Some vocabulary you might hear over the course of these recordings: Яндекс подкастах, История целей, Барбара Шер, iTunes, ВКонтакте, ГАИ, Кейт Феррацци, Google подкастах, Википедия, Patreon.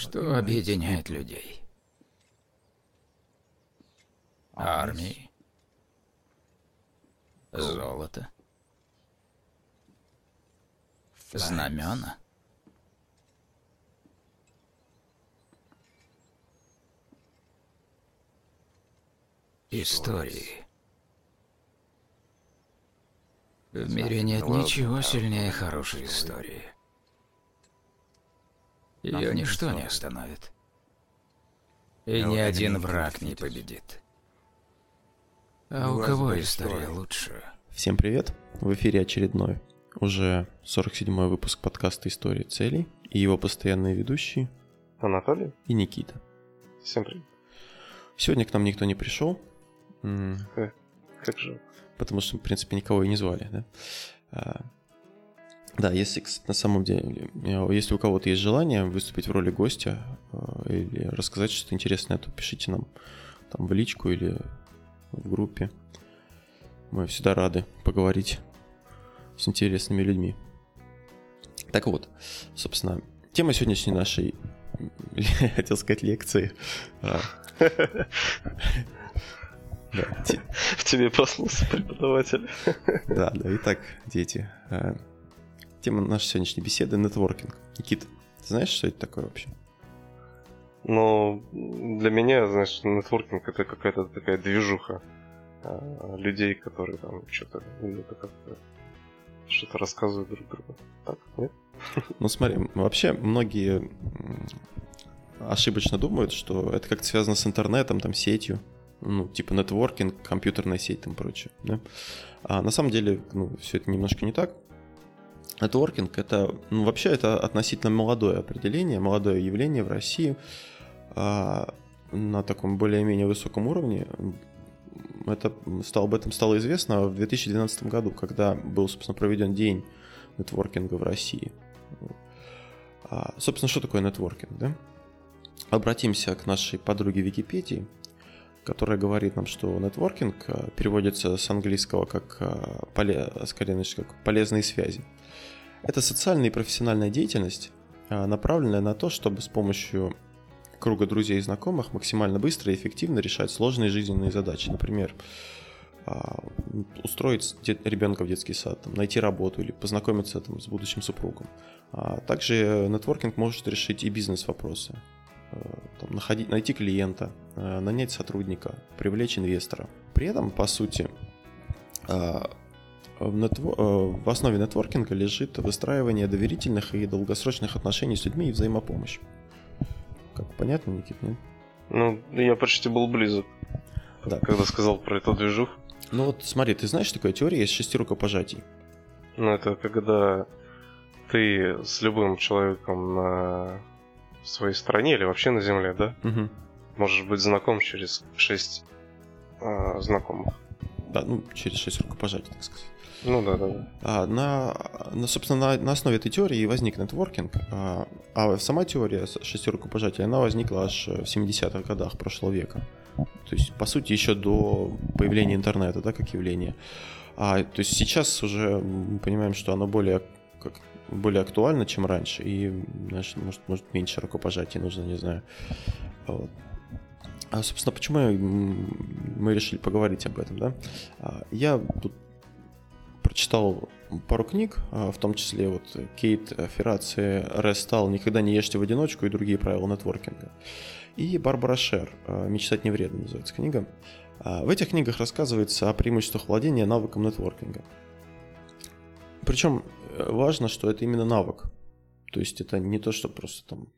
Что объединяет людей? Армии, золото, знамена. Истории. В мире нет ничего сильнее хорошей истории. Ее ничто не остановит. И ни один враг не победит. А у кого история лучше? Всем привет! В эфире очередной, уже 47-й выпуск подкаста «История целей» и его постоянные ведущие Анатолий и Никита. Всем привет! Сегодня к нам никто не пришел. Как жалко. Потому что, в принципе, никого и не звали, да? Да, если на самом деле, если у кого-то есть желание выступить в роли гостя или рассказать что-то интересное, то пишите нам там в личку или в группе. Мы всегда рады поговорить с интересными людьми. Так вот, собственно, тема сегодняшней нашей, хотел сказать, лекции. В тебе проснулся преподаватель. Да, итак, дети. Тема нашей сегодняшней беседы — нетворкинг. Никита, ты знаешь, что это такое вообще? Ну, для меня, знаешь, нетворкинг — это какая-то такая движуха людей, которые там что-то где-то как-то что-то рассказывают друг другу. Так, нет? Ну, смотри, вообще многие ошибочно думают, что это как-то связано с интернетом, там, сетью. Ну, типа нетворкинг, компьютерная сеть, там, прочее, да? А на самом деле, ну, все это немножко не так. Нетворкинг — это, ну, вообще это относительно молодое определение, молодое явление в России на таком более-менее высоком уровне. Это об этом стало известно в 2012 году, когда был, собственно, проведен день нетворкинга в России. Собственно, что такое нетворкинг, да? Обратимся к нашей подруге Википедии, которая говорит нам, что нетворкинг переводится с английского как полезные связи. Это социальная и профессиональная деятельность, направленная на то, чтобы с помощью круга друзей и знакомых максимально быстро и эффективно решать сложные жизненные задачи. Например, устроить ребенка в детский сад, там, найти работу или познакомиться там с будущим супругом. Также нетворкинг может решить и бизнес-вопросы. Там, найти клиента, нанять сотрудника, привлечь инвестора. При этом, по сути, в основе нетворкинга лежит выстраивание доверительных и долгосрочных отношений с людьми и взаимопомощь. Как понятно, Никит, нет? Ну, я почти был близок, да, когда сказал про эту движуху. Ну вот смотри, ты знаешь, такая теория из 6 рукопожатий? Ну, это когда ты с любым человеком в своей стране или вообще на земле, да? Угу. Можешь быть знаком через 6 знакомых. Да, ну, через 6 рукопожатий, так сказать. Ну да. Собственно, на основе этой теории возник нетворкинг, а сама теория 6 рукопожатий, она возникла аж в 70-х годах прошлого века. То есть, по сути, еще до появления интернета, да, как явления. То есть сейчас уже мы понимаем, что оно более актуально, чем раньше, и, знаешь, может меньше рукопожатий нужно, не знаю. Вот. А, собственно, почему мы решили поговорить об этом, да? Я тут прочитал пару книг, в том числе вот Кейт Феррацци, «Рестал», «Никогда не ешьте в одиночку» и другие правила нетворкинга. И Барбара Шер, «Мечтать не вредно» называется книга. В этих книгах рассказывается о преимуществах владения навыком нетворкинга. Причем важно, что это именно навык. То есть это не то, что просто там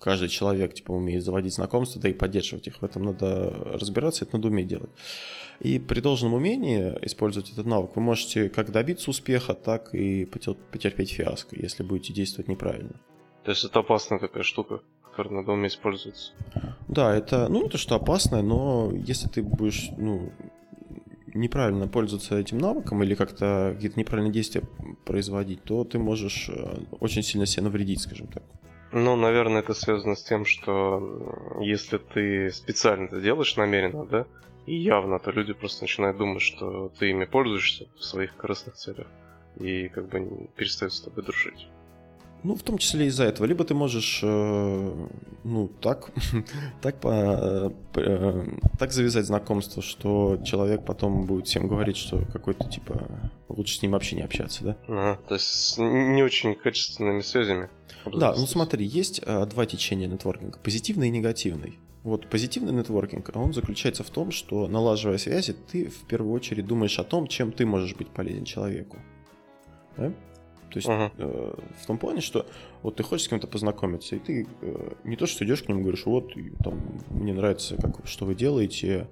каждый человек типа умеет заводить знакомства, да и поддерживать их. В этом надо разбираться, это надо уметь делать. И при должном умении использовать этот навык вы можете как добиться успеха, так и потерпеть фиаско, если будете действовать неправильно. То есть это опасная такая штука, которую надо уметь пользоваться. Да, это, ну, не то, что опасная, но если ты будешь, ну, неправильно пользоваться этим навыком или как-то какие-то неправильные действия производить, то ты можешь очень сильно себе навредить, скажем так. Ну, наверное, это связано с тем, что если ты специально это делаешь намеренно, да, и явно, то люди просто начинают думать, что ты ими пользуешься в своих корыстных целях и как бы перестают с тобой дружить. Ну, в том числе из-за этого. Либо ты можешь, ну, так завязать знакомство, что человек потом будет всем говорить, что какой-то, типа, лучше с ним вообще не общаться, да? Ага, то есть с не очень качественными связями. Да, ну смотри, есть два течения нетворкинга, позитивный и негативный. Вот позитивный нетворкинг, он заключается в том, что, налаживая связи, ты в первую очередь думаешь о том, чем ты можешь быть полезен человеку. Да? То есть в том плане, что вот ты хочешь с кем-то познакомиться, и ты не то, что идешь к нему и говоришь, вот, там, мне нравится, как, что вы делаете,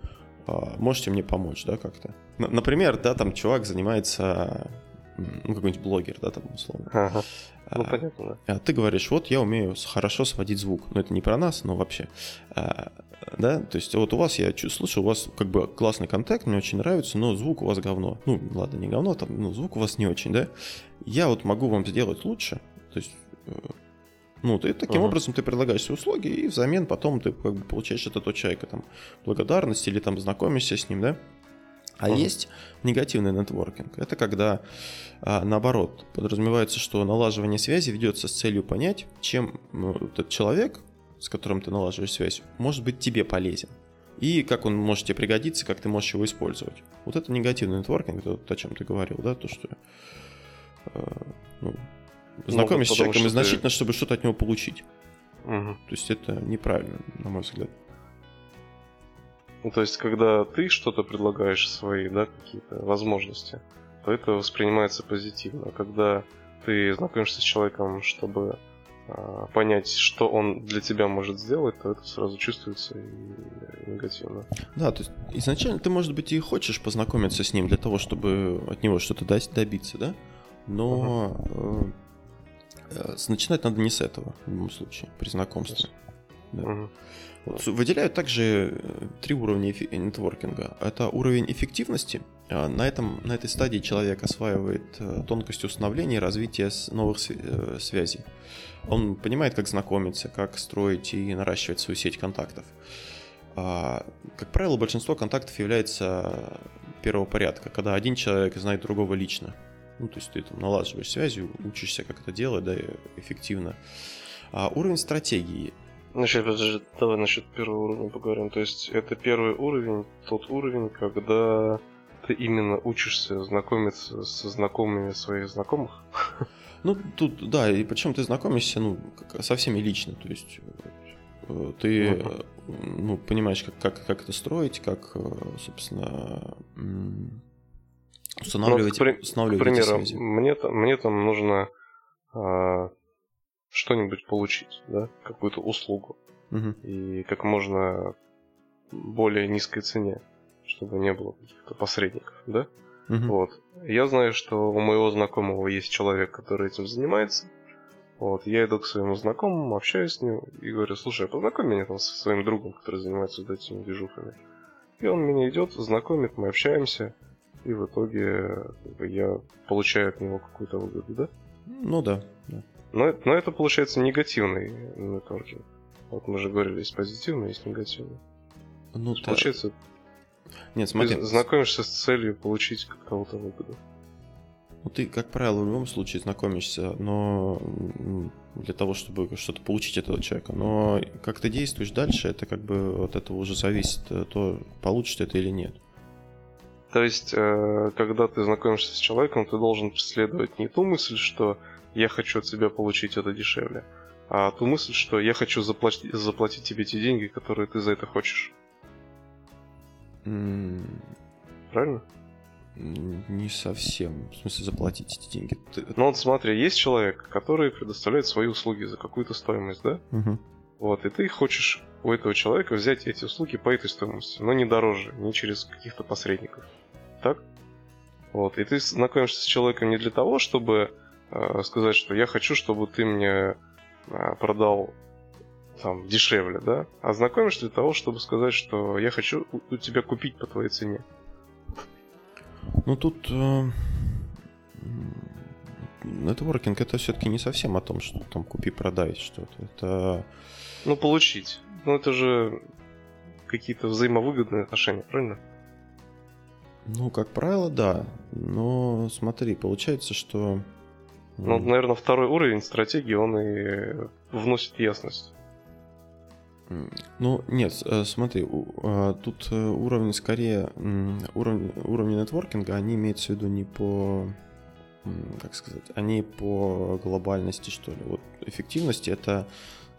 можете мне помочь, да, как-то. Например, да, там чувак занимается, ну, какой-нибудь блогер, да, там, условно. Ага. Ну, понятно, да. А ты говоришь, вот, я умею хорошо сводить звук. Ну, это не про нас, но вообще. Да, то есть вот у вас, я слышал, у вас как бы классный контакт, мне очень нравится, но звук у вас говно. Ну, ладно, не говно, там, ну, звук у вас не очень, да. Я вот могу вам сделать лучше. То есть, ну, ты таким образом ты предлагаешь свои услуги, и взамен потом ты как бы получаешь от этого человека там благодарность или там знакомишься с ним, да. А есть негативный нетворкинг. Это когда, наоборот, подразумевается, что налаживание связи ведется с целью понять, чем этот человек, с которым ты налаживаешь связь, может быть тебе полезен. И как он может тебе пригодиться, как ты можешь его использовать. Вот это негативный нетворкинг, это то, о чем ты говорил, да, то, что ну, знакомишься с человеком изначально, чтобы что-то от него получить. То есть это неправильно, на мой взгляд. Ну, то есть, когда ты что-то предлагаешь свои, да, какие-то возможности, то это воспринимается позитивно. Когда ты знакомишься с человеком, чтобы понять, что он для тебя может сделать, то это сразу чувствуется и негативно. Да, то есть изначально ты, может быть, и хочешь познакомиться с ним для того, чтобы от него что-то добиться, да? Но начинать надо не с этого, в любом случае, при знакомстве. Да. Выделяют также три уровня нетворкинга. Это уровень эффективности. На этой стадии человек осваивает тонкость установления и развития новых связей. Он понимает, как знакомиться, как строить и наращивать свою сеть контактов. Как правило, большинство контактов является первого порядка, когда один человек знает другого лично. Ну, то есть ты там налаживаешь связи, учишься, как это делать, да, эффективно. Уровень стратегии. Ну, сейчас, подожди, давай насчет первого уровня поговорим. То есть, это первый уровень, тот уровень, когда ты именно учишься знакомиться со знакомыми своих знакомых. Ну, тут, да, и причем ты знакомишься, ну, со всеми лично, то есть ты, ну, понимаешь, как это строить, как, собственно, устанавливать, ну, к примеру, эти связи. Мне там нужно... что-нибудь получить, да, какую-то услугу. И как можно более низкой цене, чтобы не было каких-то посредников, да? Вот. Я знаю, что у моего знакомого есть человек, который этим занимается. Вот. Я иду к своему знакомому, общаюсь с ним и говорю, слушай, познакомь меня там со своим другом, который занимается вот этими движухами. И он меня идет, знакомит, мы общаемся, и в итоге я получаю от него какую-то выгоду, да? Ну да, да. Но это, получается, негативный нетворкинг. Вот мы же говорили, есть позитивный, есть негативный. Ну, да. Получается, нет, смотри, ты знакомишься с целью получить какого-то выгоду. Ну, ты, как правило, в любом случае знакомишься, но для того, чтобы что-то получить от этого человека. Но как ты действуешь дальше, это как бы от этого уже зависит, то получишь ты это или нет. То есть, когда ты знакомишься с человеком, ты должен преследовать не ту мысль, что я хочу от тебя получить это дешевле, а ту мысль, что я хочу заплатить тебе те деньги, которые ты за это хочешь. Правильно? Не совсем. В смысле, заплатить эти деньги. Ну вот смотри, есть человек, который предоставляет свои услуги за какую-то стоимость, да? Вот, и ты хочешь у этого человека взять эти услуги по этой стоимости, но не дороже, не через каких-то посредников. Так? Вот, и ты знакомишься с человеком не для того, чтобы сказать, что я хочу, чтобы ты мне продал там дешевле, да? А знакомишь для того, чтобы сказать, что я хочу у тебя купить по твоей цене. Ну тут нетворкинг это все-таки не совсем о том, что там купи-продай что-то. Это... Ну получить. Ну это же какие-то взаимовыгодные отношения, правильно? Ну как правило, да. Но смотри, получается, что Ну, наверное, второй уровень стратегии, он и вносит ясность. Ну, нет, смотри, тут уровни, скорее, уровни нетворкинга, они имеются в виду не по, как сказать, они по глобальности, что ли. Вот эффективность — это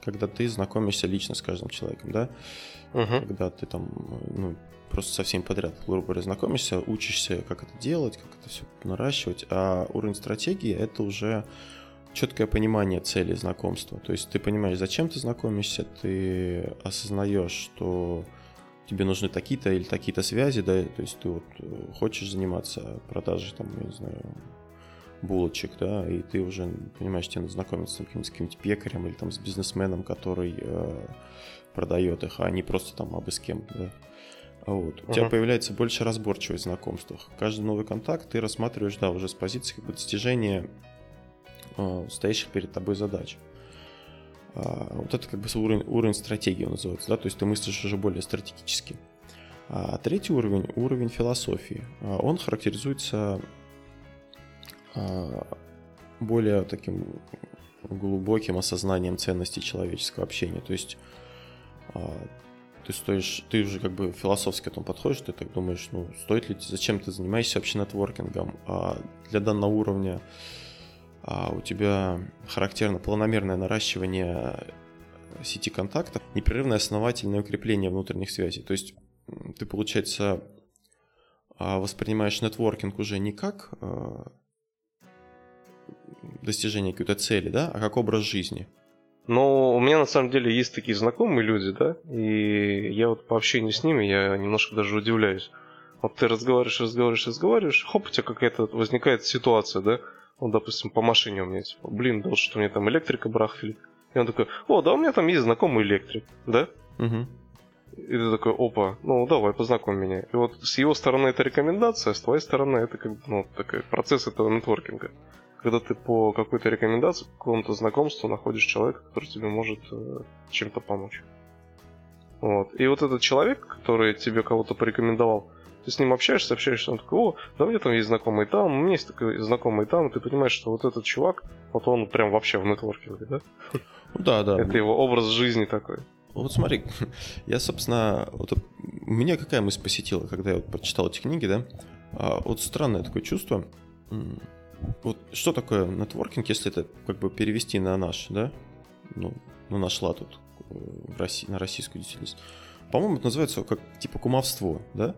когда ты знакомишься лично с каждым человеком, да? Uh-huh. Когда ты там, ну, просто со всеми подряд, грубо говоря, знакомишься, учишься, как это делать, как это все наращивать. А уровень стратегии — это уже четкое понимание цели знакомства. То есть ты понимаешь, зачем ты знакомишься, ты осознаешь, что тебе нужны такие-то или такие-то связи, да, то есть ты вот хочешь заниматься продажей, там, я не знаю, булочек, да, и ты уже понимаешь, тебе надо знакомиться с каким-нибудь пекарем или там с бизнесменом, который продает их, а не просто там абы с кем, да. Вот. У тебя появляется больше разборчивость в знакомствах. Каждый новый контакт ты рассматриваешь, да, уже с позиции как бы достижения стоящих перед тобой задач. Вот это как бы уровень стратегии называется, да, то есть ты мыслишь уже более стратегически. А третий уровень, уровень философии, он характеризуется более таким глубоким осознанием ценностей человеческого общения. То есть ты стоишь, ты уже как бы философски к этому подходишь, ты так думаешь, ну, стоит ли, зачем ты занимаешься вообще нетворкингом? А для данного уровня у тебя характерно планомерное наращивание сети контактов, непрерывное основательное укрепление внутренних связей. То есть ты, получается, воспринимаешь нетворкинг уже не как достижение какой-то цели, да, а как образ жизни. Но у меня на самом деле есть такие знакомые люди, да, и я вот по общению с ними, я немножко даже удивляюсь. Вот ты разговариваешь, хоп, у тебя какая-то возникает ситуация, да, вот, допустим, по машине у меня, типа, блин, да вот что у меня там электрика барахлит. И он такой, о, да у меня там есть знакомый электрик, да? Угу. И ты такой, опа, ну давай, познакомь меня. И вот с его стороны это рекомендация, а с твоей стороны это как бы, ну, такой процесс этого нетворкинга. Когда ты по какой-то рекомендации, по какому-то знакомству находишь человека, который тебе может чем-то помочь. Вот. И вот этот человек, который тебе кого-то порекомендовал, ты с ним общаешься, он такой, о, да у меня там есть знакомые там, у меня есть такой знакомый там, и ты понимаешь, что вот этот чувак, вот он прям вообще в нетворкинге, да? Да, да. Это его образ жизни такой. Вот смотри, я, собственно, вот, меня какая мысль посетила, когда я вот прочитал эти книги, да? Вот странное такое чувство. Вот что такое нетворкинг, если это как бы перевести на наш, да? Ну, на наш лад тут, в России, на российскую действительность. По-моему, это называется как типа кумовство, да?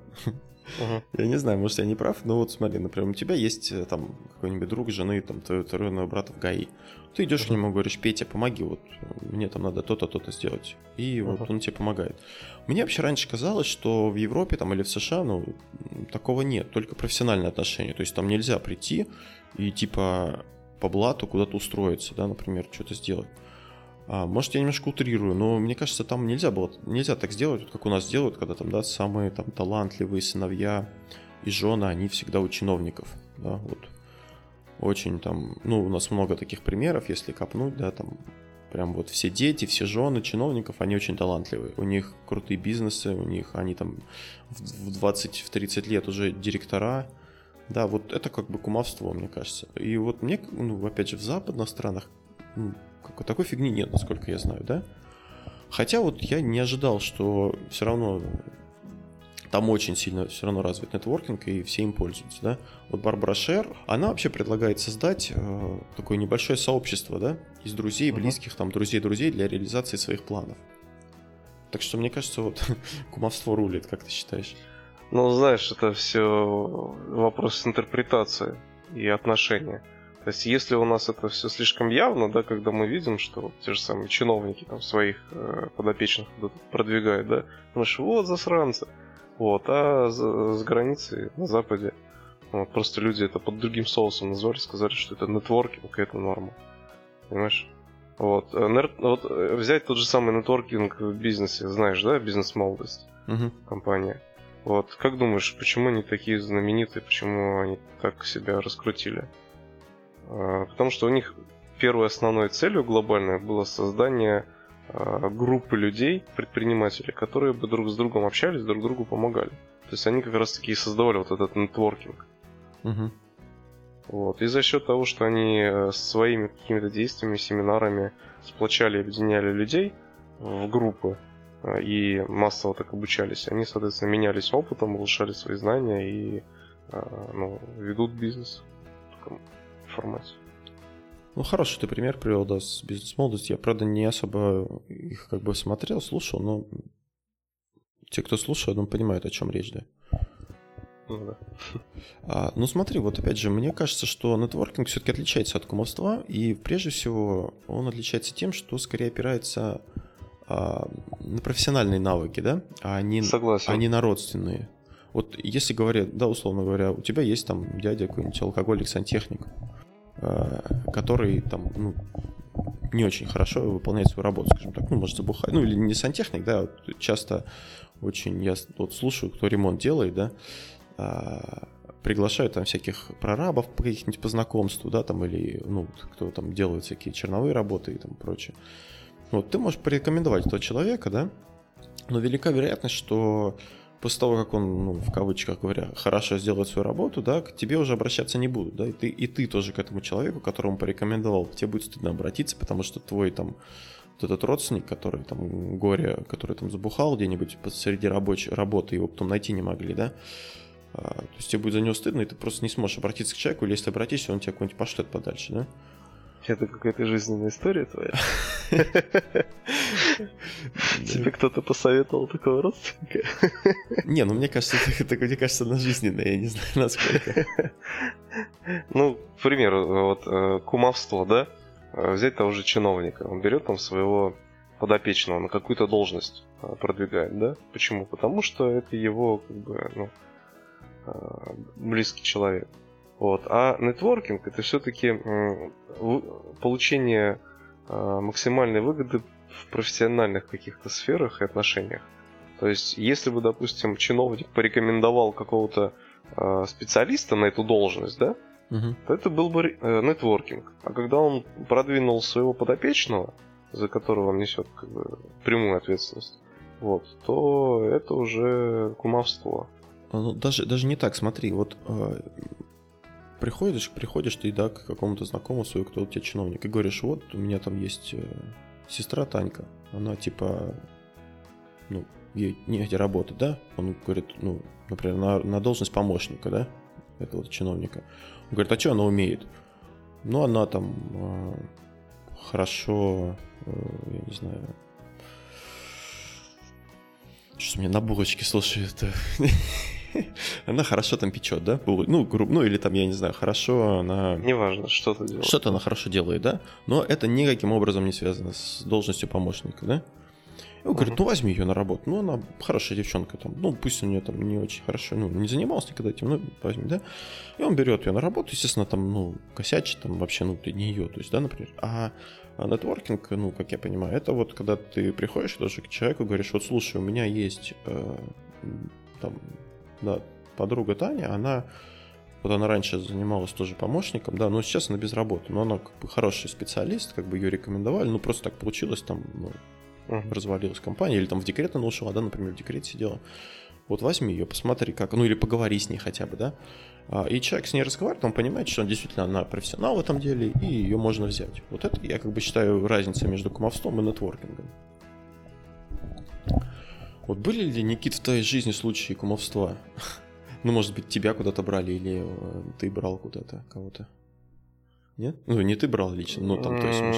Uh-huh. Я не знаю, может, я не прав, но вот смотри, например, у тебя есть там какой-нибудь друг жены, там, твоего троюродного брата в ГАИ. Ты идешь к нему и говоришь, Петя, помоги, вот мне там надо то-то, то-то сделать. И вот он тебе помогает. Мне вообще раньше казалось, что в Европе там или в США, ну, такого нет, только профессиональные отношения. То есть там нельзя прийти и типа по блату куда-то устроиться, да, например, что-то сделать. Может, я немножко утрирую, но мне кажется, там нельзя было, нельзя так сделать, вот как у нас делают, когда там, да, самые там талантливые сыновья и жены, они всегда у чиновников, да, вот. Очень там, ну, у нас много таких примеров, если копнуть, да, там, прям вот все дети, все жены чиновников, они очень талантливые, у них крутые бизнесы, у них, они там в 20-30 лет уже директора, да, вот это как бы кумовство, мне кажется. И вот мне, ну, опять же, в западных странах, ну, такой фигни нет, насколько я знаю, да? Хотя вот я не ожидал, что все равно там очень сильно все равно развит нетворкинг, и все им пользуются, да? Вот Барбара Шер, она вообще предлагает создать такое небольшое сообщество, да? Из друзей, близких, там, друзей-друзей для реализации своих планов. Так что, мне кажется, вот кумовство рулит, как ты считаешь? Ну, знаешь, это все вопрос интерпретации и отношения. То есть, если у нас это все слишком явно, да, когда мы видим, что вот те же самые чиновники там своих подопечных продвигают, да, потому что вот засранцы, вот, а с границы на Западе вот, просто люди это под другим соусом назвали, сказали, что это нетворкинг, это норма, понимаешь? Вот, вот взять тот же самый нетворкинг в бизнесе, знаешь, да, бизнес молодость, компания. Вот, как думаешь, почему они такие знаменитые, почему они так себя раскрутили? Потому что у них первой основной целью глобальной было создание группы людей, предпринимателей, которые бы друг с другом общались, друг другу помогали. То есть они как раз таки и создавали вот этот нетворкинг. Угу. Вот. И за счет того, что они своими какими-то действиями, семинарами сплочали и объединяли людей в группы и массово так обучались, они, соответственно, менялись опытом, улучшали свои знания и ведут бизнес в таком формате. Ну, хороший ты пример привел, да, с бизнес молодостью. Я, правда, не особо их как бы смотрел, слушал, но те, кто слушает, понимают, о чем речь, да? Ну, да. Ну, смотри, вот опять же, мне кажется, что нетворкинг все-таки отличается от кумовства, и прежде всего он отличается тем, что скорее опирается на профессиональные навыки, да, а не на родственные. Вот если говорят, да, условно говоря, у тебя есть там дядя какой-нибудь алкоголик, сантехник, который там, не очень хорошо выполняет свою работу, скажем так, может забухать, или не сантехник, да, вот часто очень я вот слушаю, кто ремонт делает, да, приглашают там всяких прорабов по каких-нибудь по знакомству, да, там, или, кто там делает всякие черновые работы и там прочее. Вот, ты можешь порекомендовать этого человека, да, но велика вероятность, что после того, как он, в кавычках говоря, хорошо сделает свою работу, да, к тебе уже обращаться не будут, да, и ты тоже к этому человеку, которому порекомендовал, тебе будет стыдно обратиться, потому что твой там вот этот родственник, который там горе, который там забухал где-нибудь посреди рабочей работы, его потом найти не могли, да, то есть тебе будет за него стыдно, и ты просто не сможешь обратиться к человеку, или если обратишься, он тебя куда-нибудь пошлет подальше, да. Это какая-то жизненная история твоя. Тебе кто-то посоветовал такого родственника? Не, мне кажется, это она жизненная, я не знаю, насколько. К примеру, вот кумовство, да? Взять того же чиновника. Он берет там своего подопечного на какую-то должность, продвигает, да? Почему? Потому что это его, близкий человек. Вот. А нетворкинг — это все-таки получение максимальной выгоды в профессиональных каких-то сферах и отношениях. То есть, если бы, допустим, чиновник порекомендовал какого-то специалиста на эту должность, да, то это был бы нетворкинг. А когда он продвинул своего подопечного, за которого он несет прямую ответственность, вот, то это уже кумовство. Даже не так, смотри, вот... Приходишь ты, да, к какому-то знакомому своему, кто у тебя чиновник, и говоришь, вот, у меня там есть сестра Танька, она, ей негде работать, да? Он говорит, например, на должность помощника, да, этого чиновника. Он говорит, а что она умеет? Она там хорошо, я не знаю... Что-то у меня на булочке, слушай, это... Она хорошо там печет, да? Или там, я не знаю, хорошо она... Неважно, что-то делает. Что-то она хорошо делает, да? Но это никаким образом не связано с должностью помощника, да? И он говорит, возьми ее на работу. Она хорошая девчонка там. Пусть у нее там не очень хорошо, не занималась никогда этим, возьми, да? И он берет ее на работу, естественно, там, косячит, там вообще, ты не ее, то есть, да, например. А нетворкинг, как я понимаю, это вот когда ты приходишь даже к человеку, говоришь, вот, слушай, у меня есть подруга Таня, она раньше занималась тоже помощником, да, но сейчас она без работы, но она хороший специалист, ее рекомендовали, просто так получилось, там, развалилась компания, или там в декрет она ушла, да, например, в декрете сидела, вот возьми ее, посмотри как, или поговори с ней хотя бы, да, и человек с ней разговаривает, он понимает, что действительно она профессионал в этом деле, и ее можно взять. Вот это, я считаю, разница между кумовством и нетворкингом. Вот были ли, Никит, в твоей жизни случаи кумовства? Может быть, тебя куда-то брали или ты брал куда-то кого-то? Нет? Не ты брал лично, но там, то есть... не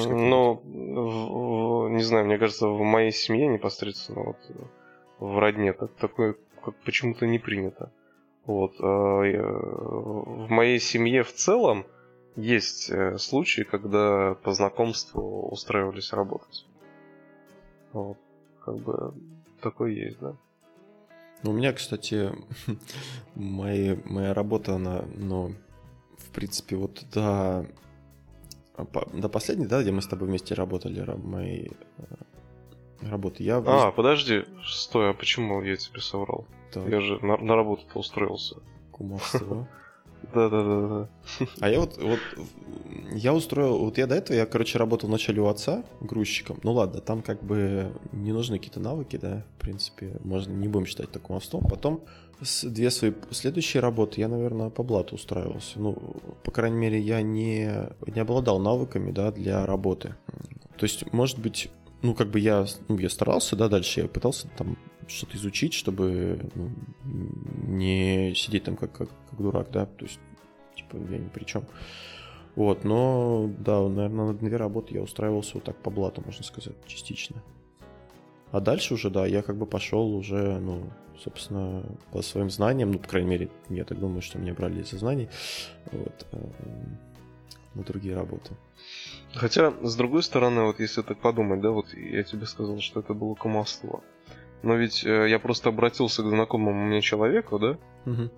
знаю, мне кажется, в моей семье непосредственно, в родне, такое почему-то не принято. В моей семье в целом есть случаи, когда по знакомству устраивались работать. Такое есть, да. У меня, кстати, моя работа, она, в принципе, вот до последней, да, где мы с тобой вместе работали, моей работы. Подожди, стой, а почему я тебе соврал? Так. Я же на работу-то устроился. Кумовство. Да-да-да. А я вот я устроил, вот я до этого, я, короче, работал вначале у отца грузчиком. Ну ладно, там как бы не нужны какие-то навыки, да, в принципе, можно, не будем считать таким овством. Потом две свои следующие работы я, наверное, по блату устраивался. Ну, по крайней мере, я не обладал навыками, да, для работы. То есть, может быть, ну, как бы я старался, да, дальше я пытался там что-то изучить, чтобы не сидеть там как дурак, да, то есть, типа, я ни при чем. Вот, но, да, наверное, на две работы я устраивался вот так по блату, можно сказать, частично. А дальше уже, да, я как бы пошел уже, ну, собственно, по своим знаниям, ну, по крайней мере, я так думаю, что меня брали из-за знаний, вот, на другие работы. Хотя, с другой стороны, вот если так подумать, да, вот я тебе сказал, что это было кумовство. Но ведь я просто обратился к знакомому мне человеку, да, угу.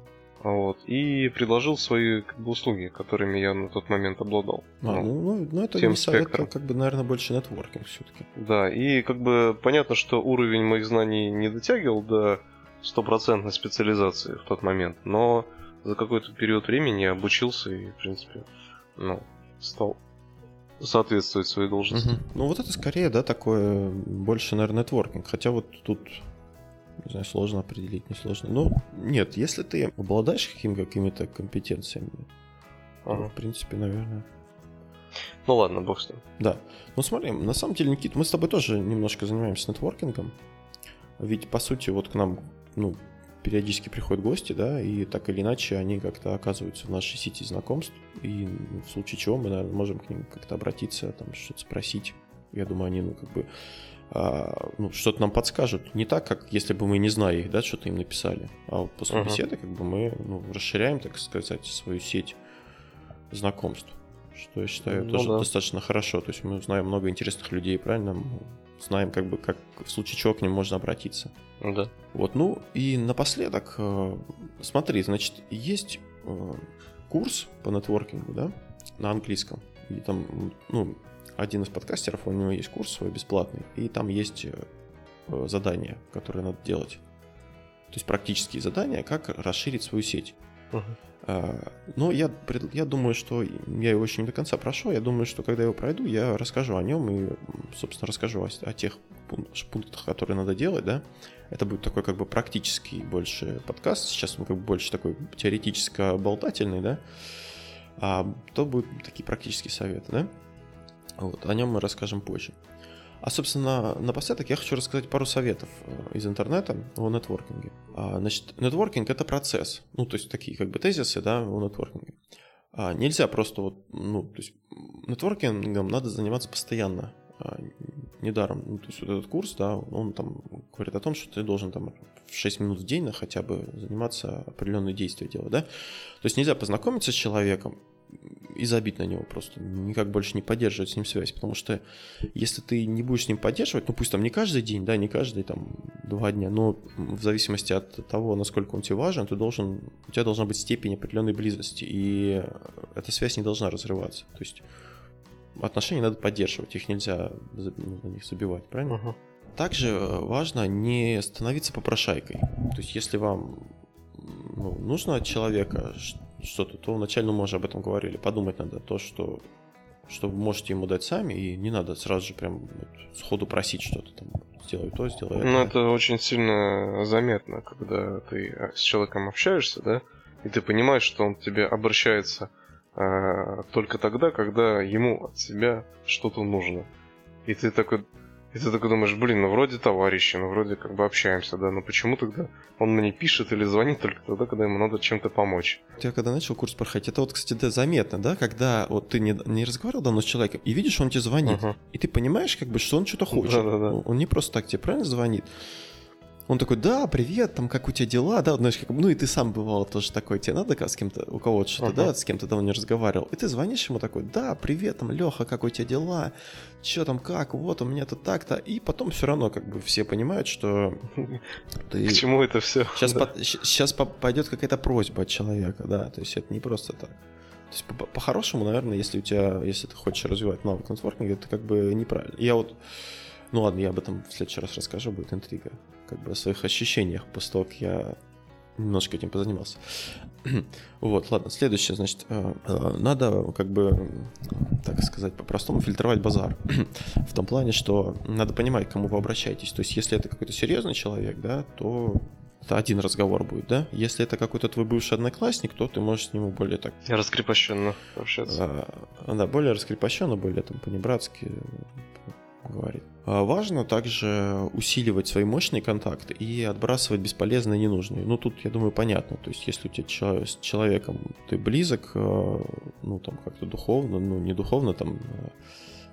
Вот, и предложил свои как бы услуги, которыми я на тот момент обладал. Ну это не совет, это как бы, наверное, больше нетворкинг все-таки. Да, и как бы понятно, что уровень моих знаний не дотягивал до стопроцентной специализации в тот момент, но за какой-то период времени я обучился и, в принципе, ну, стал соответствует своей должности. Угу. Ну, вот это скорее, да, такое больше, наверное, нетворкинг. Хотя вот тут, не знаю, сложно определить, несложно. Ну, нет, если ты обладаешь какими-то компетенциями, ага. Ну, в принципе, наверное. Ну, ладно, бог с ним. Да. Ну, смотри, на самом деле, Никит, мы с тобой тоже немножко занимаемся нетворкингом. Ведь, по сути, вот к нам, ну, периодически приходят гости, да, и так или иначе они как-то оказываются в нашей сети знакомств, и в случае чего мы, наверное, можем к ним как-то обратиться, там, что-то спросить. Я думаю, они, ну, как бы, ну, что-то нам подскажут. Не так, как если бы мы не знали их, да, что-то им написали. А вот после беседы, как бы, мы, ну, расширяем, так сказать, свою сеть знакомств, что я считаю, ну, тоже да. Достаточно хорошо. То есть мы узнаем много интересных людей, правильно? Мы знаем, как бы, как в случае чего к ним можно обратиться. Да. Вот, ну и напоследок, смотри, значит, есть курс по нетворкингу, да, на английском. И там, ну, один из подкастеров, у него есть курс свой бесплатный, и там есть задания, которые надо делать. То есть практические задания, как расширить свою сеть. Но я думаю, что я его еще не до конца прошел. Я думаю, что когда я его пройду, я расскажу о нем и, собственно, расскажу о тех пунктах, которые надо делать, да. Это будет такой как бы практический больше подкаст. Сейчас он как бы больше такой теоретическо-болтательный, да. А то будут такие практические советы, да. Вот, о нем мы расскажем позже. А, собственно, напоследок я хочу рассказать пару советов из интернета о нетворкинге. Значит, нетворкинг — это процесс. Ну, то есть такие как бы тезисы, да, о нетворкинге. Нельзя просто вот, ну, то есть нетворкингом надо заниматься постоянно, недаром. Ну, то есть вот этот курс, да, он там говорит о том, что ты должен там в 6 минут в день хотя бы заниматься, определенные действия делать, да. То есть нельзя познакомиться с человеком и забить на него просто, никак больше не поддерживать с ним связь, потому что если ты не будешь с ним поддерживать, ну пусть там не каждый день, да, не каждые там 2 дня, но в зависимости от того, насколько он тебе важен, у тебя должна быть степень определенной близости, и эта связь не должна разрываться, то есть отношения надо поддерживать, их нельзя на них забивать, правильно? Угу. Также важно не становиться попрошайкой, то есть если вам, ну, нужно от человека что-то, то вначале, ну, мы уже об этом говорили, подумать надо то, что вы можете ему дать сами, и не надо сразу же прям вот сходу просить что-то там, сделай то, сделай это. Ну, это очень сильно заметно, когда ты с человеком общаешься, да, и ты понимаешь, что он к тебе обращается только тогда, когда ему от тебя что-то нужно. И ты такой думаешь, блин, ну вроде товарищи, ну вроде как бы общаемся, да, но почему тогда он мне пишет или звонит только тогда, когда ему надо чем-то помочь? Я когда начал курс проходить, это вот, кстати, да, заметно, да, когда вот ты не разговаривал давно с человеком, и видишь, он тебе звонит, и ты понимаешь, как бы, что он что-то хочет. Да-да-да. Он не просто так тебе, правильно, звонит? Он такой, да, привет, там, как у тебя дела, да, знаешь, как, ну и ты сам бывал тоже такой, тебе надо с кем-то, у кого-то что-то, да, с кем-то давно не разговаривал, и ты звонишь ему такой, да, привет, там, Леха, как у тебя дела, че там, как, вот, у меня-то так-то, и потом все равно, как бы, все понимают, что ты... К чему это все? Сейчас пойдет какая-то просьба от человека, да, то есть это не просто так. То есть по-хорошему, наверное, если ты хочешь развивать навык нетворкинга, это как бы неправильно. Я вот... Ну ладно, я об этом в следующий раз расскажу, будет интрига. Как бы о своих ощущениях после того, как я немножко этим позанимался. Вот, ладно, следующее, значит, надо, как бы, так сказать, по-простому фильтровать базар. В том плане, что надо понимать, к кому вы обращаетесь. То есть, если это какой-то серьезный человек, да, то это один разговор будет, да? Если это какой-то твой бывший одноклассник, то ты можешь с ним более так... раскрепощенно общаться. Да, более раскрепощенно, более там по-небратски говорить. Важно также усиливать свои мощные контакты и отбрасывать бесполезные и ненужные. Ну, тут, я думаю, понятно. То есть, если у тебя с человеком ты близок, ну, там, как-то духовно, ну, не духовно, там,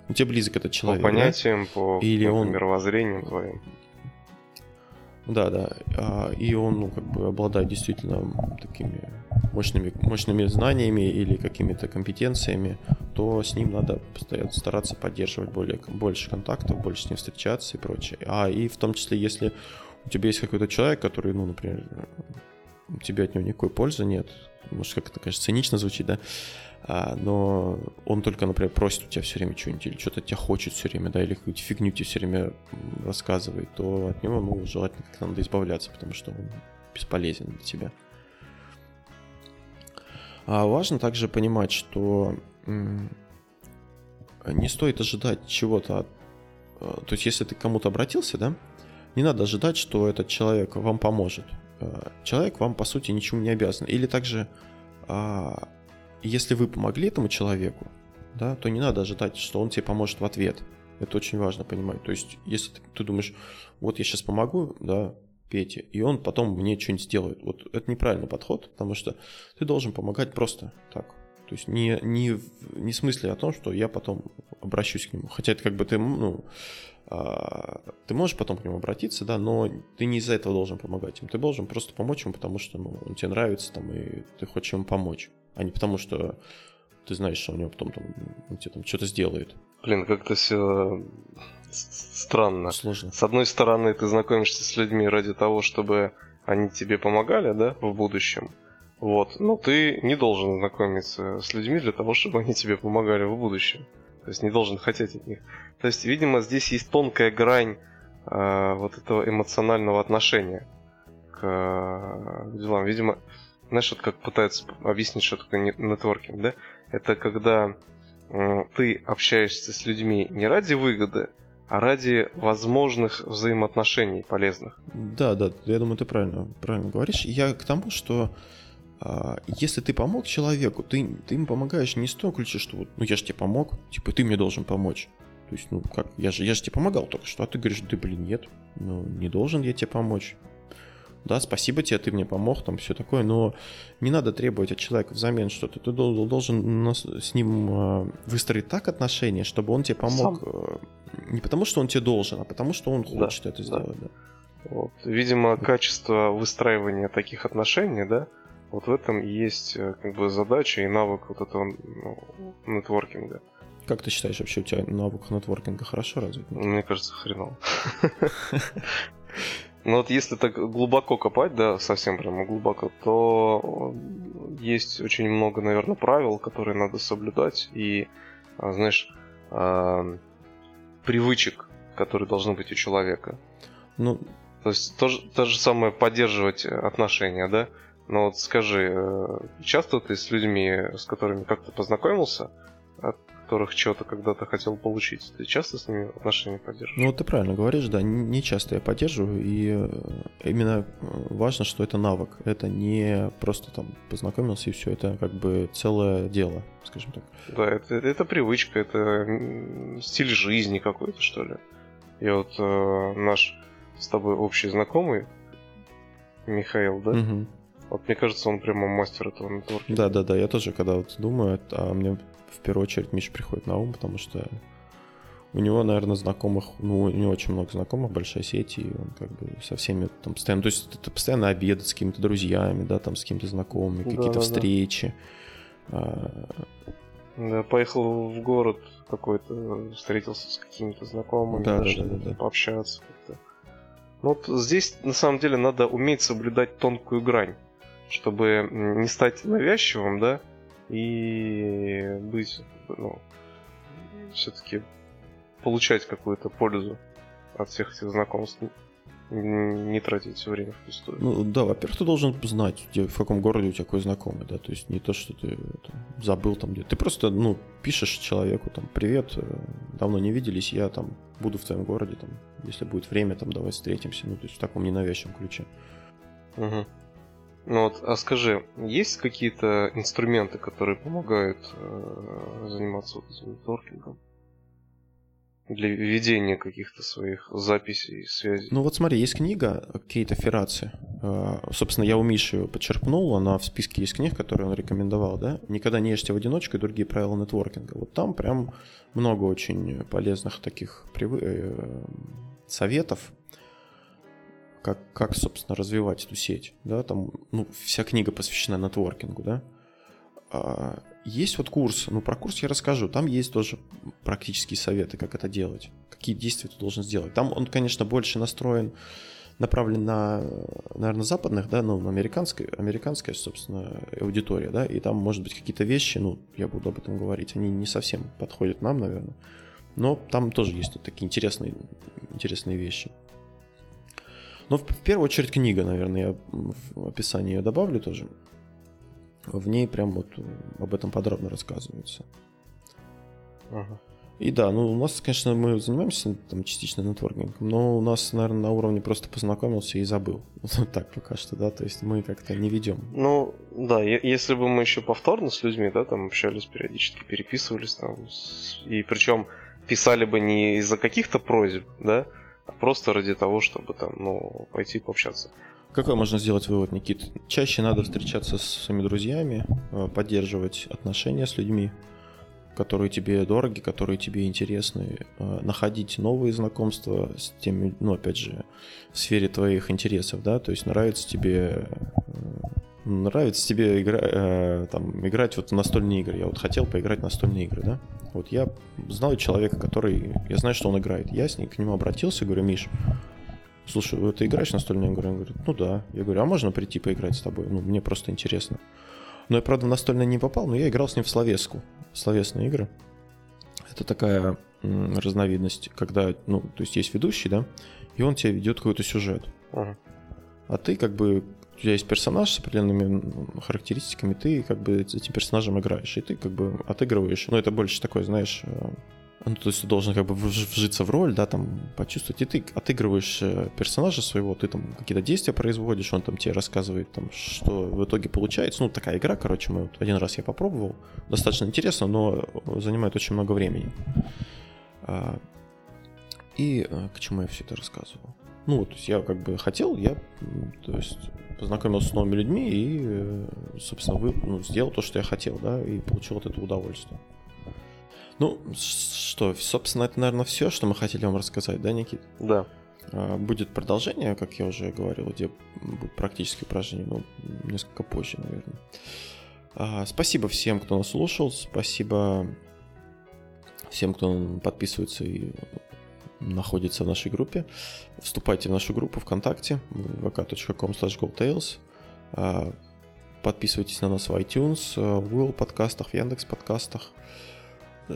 ну, тебе близок этот человек. По понятиям, да? По мировоззрению твоим. Да, да. И он, ну, как бы обладает действительно такими мощными знаниями или какими-то компетенциями, то с ним надо постоянно стараться поддерживать больше контактов, больше с ним встречаться и прочее. А и в том числе, если у тебя есть какой-то человек, который, ну, например, у тебя от него никакой пользы нет, может, как это, конечно, цинично звучит, да, но он только, например, просит у тебя все время что-нибудь, или что-то от тебя хочет все время, да, или какую-то фигню тебе все время рассказывает, то от него, ну, желательно как-то надо избавляться, потому что он бесполезен для тебя. А важно также понимать, что не стоит ожидать чего-то, то есть если ты к кому-то обратился, да, не надо ожидать, что этот человек вам поможет. Человек вам, по сути, ничему не обязан. Или также... Если вы помогли этому человеку, да, то не надо ожидать, что он тебе поможет в ответ. Это очень важно понимать. То есть, если ты думаешь, вот я сейчас помогу, да, Пете, и он потом мне что-нибудь сделает. Вот это неправильный подход, потому что ты должен помогать просто так. То есть, не в смысле о том, что я потом обращусь к нему. Хотя это как бы ты, ну, ты можешь потом к нему обратиться, да, но ты не из-за этого должен помогать им. Ты должен просто помочь ему, потому что, ну, он тебе нравится, там, и ты хочешь ему помочь. А не потому, что ты знаешь, что у него потом там, он тебе там что-то сделает. Блин, как-то все странно. Сложно. С одной стороны, ты знакомишься с людьми ради того, чтобы они тебе помогали, да, в будущем. Вот. Но ты не должен знакомиться с людьми для того, чтобы они тебе помогали в будущем. То есть не должен хотеть от них. То есть, видимо, здесь есть тонкая грань вот этого эмоционального отношения к делам. Видимо... Знаешь, вот как пытаются объяснить, что такое нетворкинг, да? Это когда ты общаешься с людьми не ради выгоды, а ради возможных взаимоотношений полезных. Да, да, я думаю, ты правильно говоришь. Я к тому, что если ты помог человеку, ты ему помогаешь не с той ключи, что вот, ну я же тебе помог, типа ты мне должен помочь. То есть, ну как, я же тебе помогал только что, а ты говоришь, да блин, нет, ну не должен я тебе помочь. Да, спасибо тебе, ты мне помог, там все такое, но не надо требовать от человека взамен что-то. Ты должен с ним выстроить так отношения, чтобы он тебе помог. Сам. Не потому, что он тебе должен, а потому, что он хочет, да, это сделать. Да. Да. Вот. Видимо, качество выстраивания таких отношений, да, вот в этом и есть как бы задача и навык вот этого, ну, нетворкинга. Как ты считаешь, вообще у тебя навык нетворкинга хорошо развит? Мне кажется, хреново. Но вот если так глубоко копать, да, совсем прямо глубоко, то есть очень много, наверное, правил, которые надо соблюдать, и, знаешь, привычек, которые должны быть у человека. Ну, то есть то же самое поддерживать отношения, да? Но вот скажи, часто ты с людьми, с которыми как-то познакомился, от которых чего-то когда-то хотел получить. Ты часто с ними отношения поддерживаешь? Ну, вот ты правильно говоришь, да, не часто я поддерживаю, и именно важно, что это навык. Это не просто там познакомился и все, это как бы целое дело, скажем так. Да, это привычка, это стиль жизни какой-то, что ли. И вот наш с тобой общий знакомый, Михаил, да? Угу. Вот мне кажется, он прямо мастер этого нетворкинга. Да, я тоже, когда вот думаю, а мне... В первую очередь Миша приходит на ум, потому что у него, наверное, знакомых, ну, у него очень много знакомых, большая сеть, и он как бы со всеми там постоянно, то есть это постоянно обеды с какими-то друзьями, да, там с какими-то знакомыми, да, какие-то встречи. Да, поехал в город какой-то, встретился с какими-то знакомыми, даже пообщаться как-то. Ну, вот здесь, на самом деле, надо уметь соблюдать тонкую грань, чтобы не стать навязчивым, да, и быть, ну, все-таки получать какую-то пользу от всех этих знакомств. не тратить все время впустую. Ну да, во-первых, ты должен знать, в каком городе у тебя какой знакомый, да, то есть не то, что ты там забыл там где-то. Ты просто, пишешь человеку, там, привет, давно не виделись, я там буду в твоем городе, там, если будет время, там, давай встретимся, то есть в таком ненавязчивом ключе. Угу. А скажи, есть какие-то инструменты, которые помогают заниматься нетворкингом? Для ведения каких-то своих записей, связей. Смотри, есть книга Кейта Феррацци. Собственно, я у Миши ее подчеркнул, она в списке есть книг, которые он рекомендовал, да? «Никогда не ешьте в одиночку» и другие правила нетворкинга. Вот там прям много очень полезных таких советов, как, собственно, развивать эту сеть, да? Там, вся книга посвящена нетворкингу, да? Есть курс, про курс я расскажу, там есть тоже практические советы, как это делать, какие действия ты должен сделать. Там он, конечно, больше направлен на, наверное, западных, да, американская, собственно, аудитория, да, и там, может быть, какие-то вещи, я буду об этом говорить, они не совсем подходят нам, наверное, но там тоже есть такие интересные вещи. В первую очередь книга, наверное, я в описании ее добавлю тоже. В ней прям об этом подробно рассказывается. Ага. И да, у нас, конечно, мы занимаемся там частично нетворкингом, но у нас, наверное, на уровне просто познакомился и забыл. Так пока что, да, то есть мы как-то не ведем. Да, если бы мы еще повторно с людьми, да, там общались периодически, переписывались там, и причем писали бы не из-за каких-то просьб, да, а просто ради того, чтобы там, пойти пообщаться. Какой можно сделать вывод, Никит? Чаще надо встречаться со своими друзьями, поддерживать отношения с людьми, которые тебе дороги, которые тебе интересны, находить новые знакомства с теми, опять же, в сфере твоих интересов, да, то есть нравится тебе играть в настольные игры. Я хотел поиграть в настольные игры, да. Я знал человека, я знаю, что он играет. Я к нему обратился, говорю: Миш, слушай, ты играешь в настольную игру? Он говорит: да. Я говорю: а можно прийти поиграть с тобой? Мне просто интересно. Но я, правда, в настольную не попал, но я играл с ним в словеску. Словесные игры. Это такая разновидность, когда, то есть ведущий, да, и он тебе ведет какой-то сюжет. Ага. А ты у тебя есть персонаж с определенными характеристиками, ты с этим персонажем играешь, и ты отыгрываешь. Это больше такое, знаешь... то есть ты должен вжиться в роль, да, там, почувствовать, и ты отыгрываешь персонажа своего, ты там какие-то действия производишь, он там тебе рассказывает, там, что в итоге получается. Такая игра, короче, один раз я попробовал, достаточно интересно, но занимает очень много времени. И к чему я все это рассказывал? То есть я познакомился с новыми людьми и, собственно, сделал то, что я хотел, да, и получил от этого удовольствие. Собственно, это, наверное, все, что мы хотели вам рассказать, да, Никит? Да. Будет продолжение, как я уже говорил, где будут практические упражнения, несколько позже, наверное. Спасибо всем, кто нас слушал, спасибо всем, кто подписывается и находится в нашей группе. Вступайте в нашу группу ВКонтакте, vk.com/goldtails. Подписывайтесь на нас в iTunes, в Google подкастах, в Яндекс подкастах.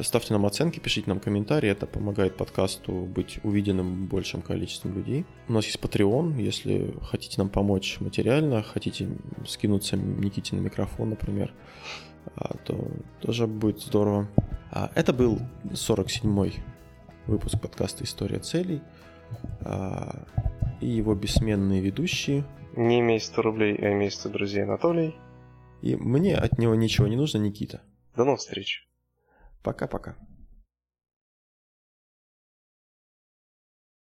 Ставьте нам оценки, пишите нам комментарии, это помогает подкасту быть увиденным большим количеством людей. У нас есть Patreon, если хотите нам помочь материально, хотите скинуться Никите на микрофон, например, то тоже будет здорово. Это был 47-й выпуск подкаста «История целей» и его бессменные ведущие. Не имей 100 рублей, а имей 100 друзей, Анатолий. И мне от него ничего не нужно, Никита. До новых встреч. Пока-пока.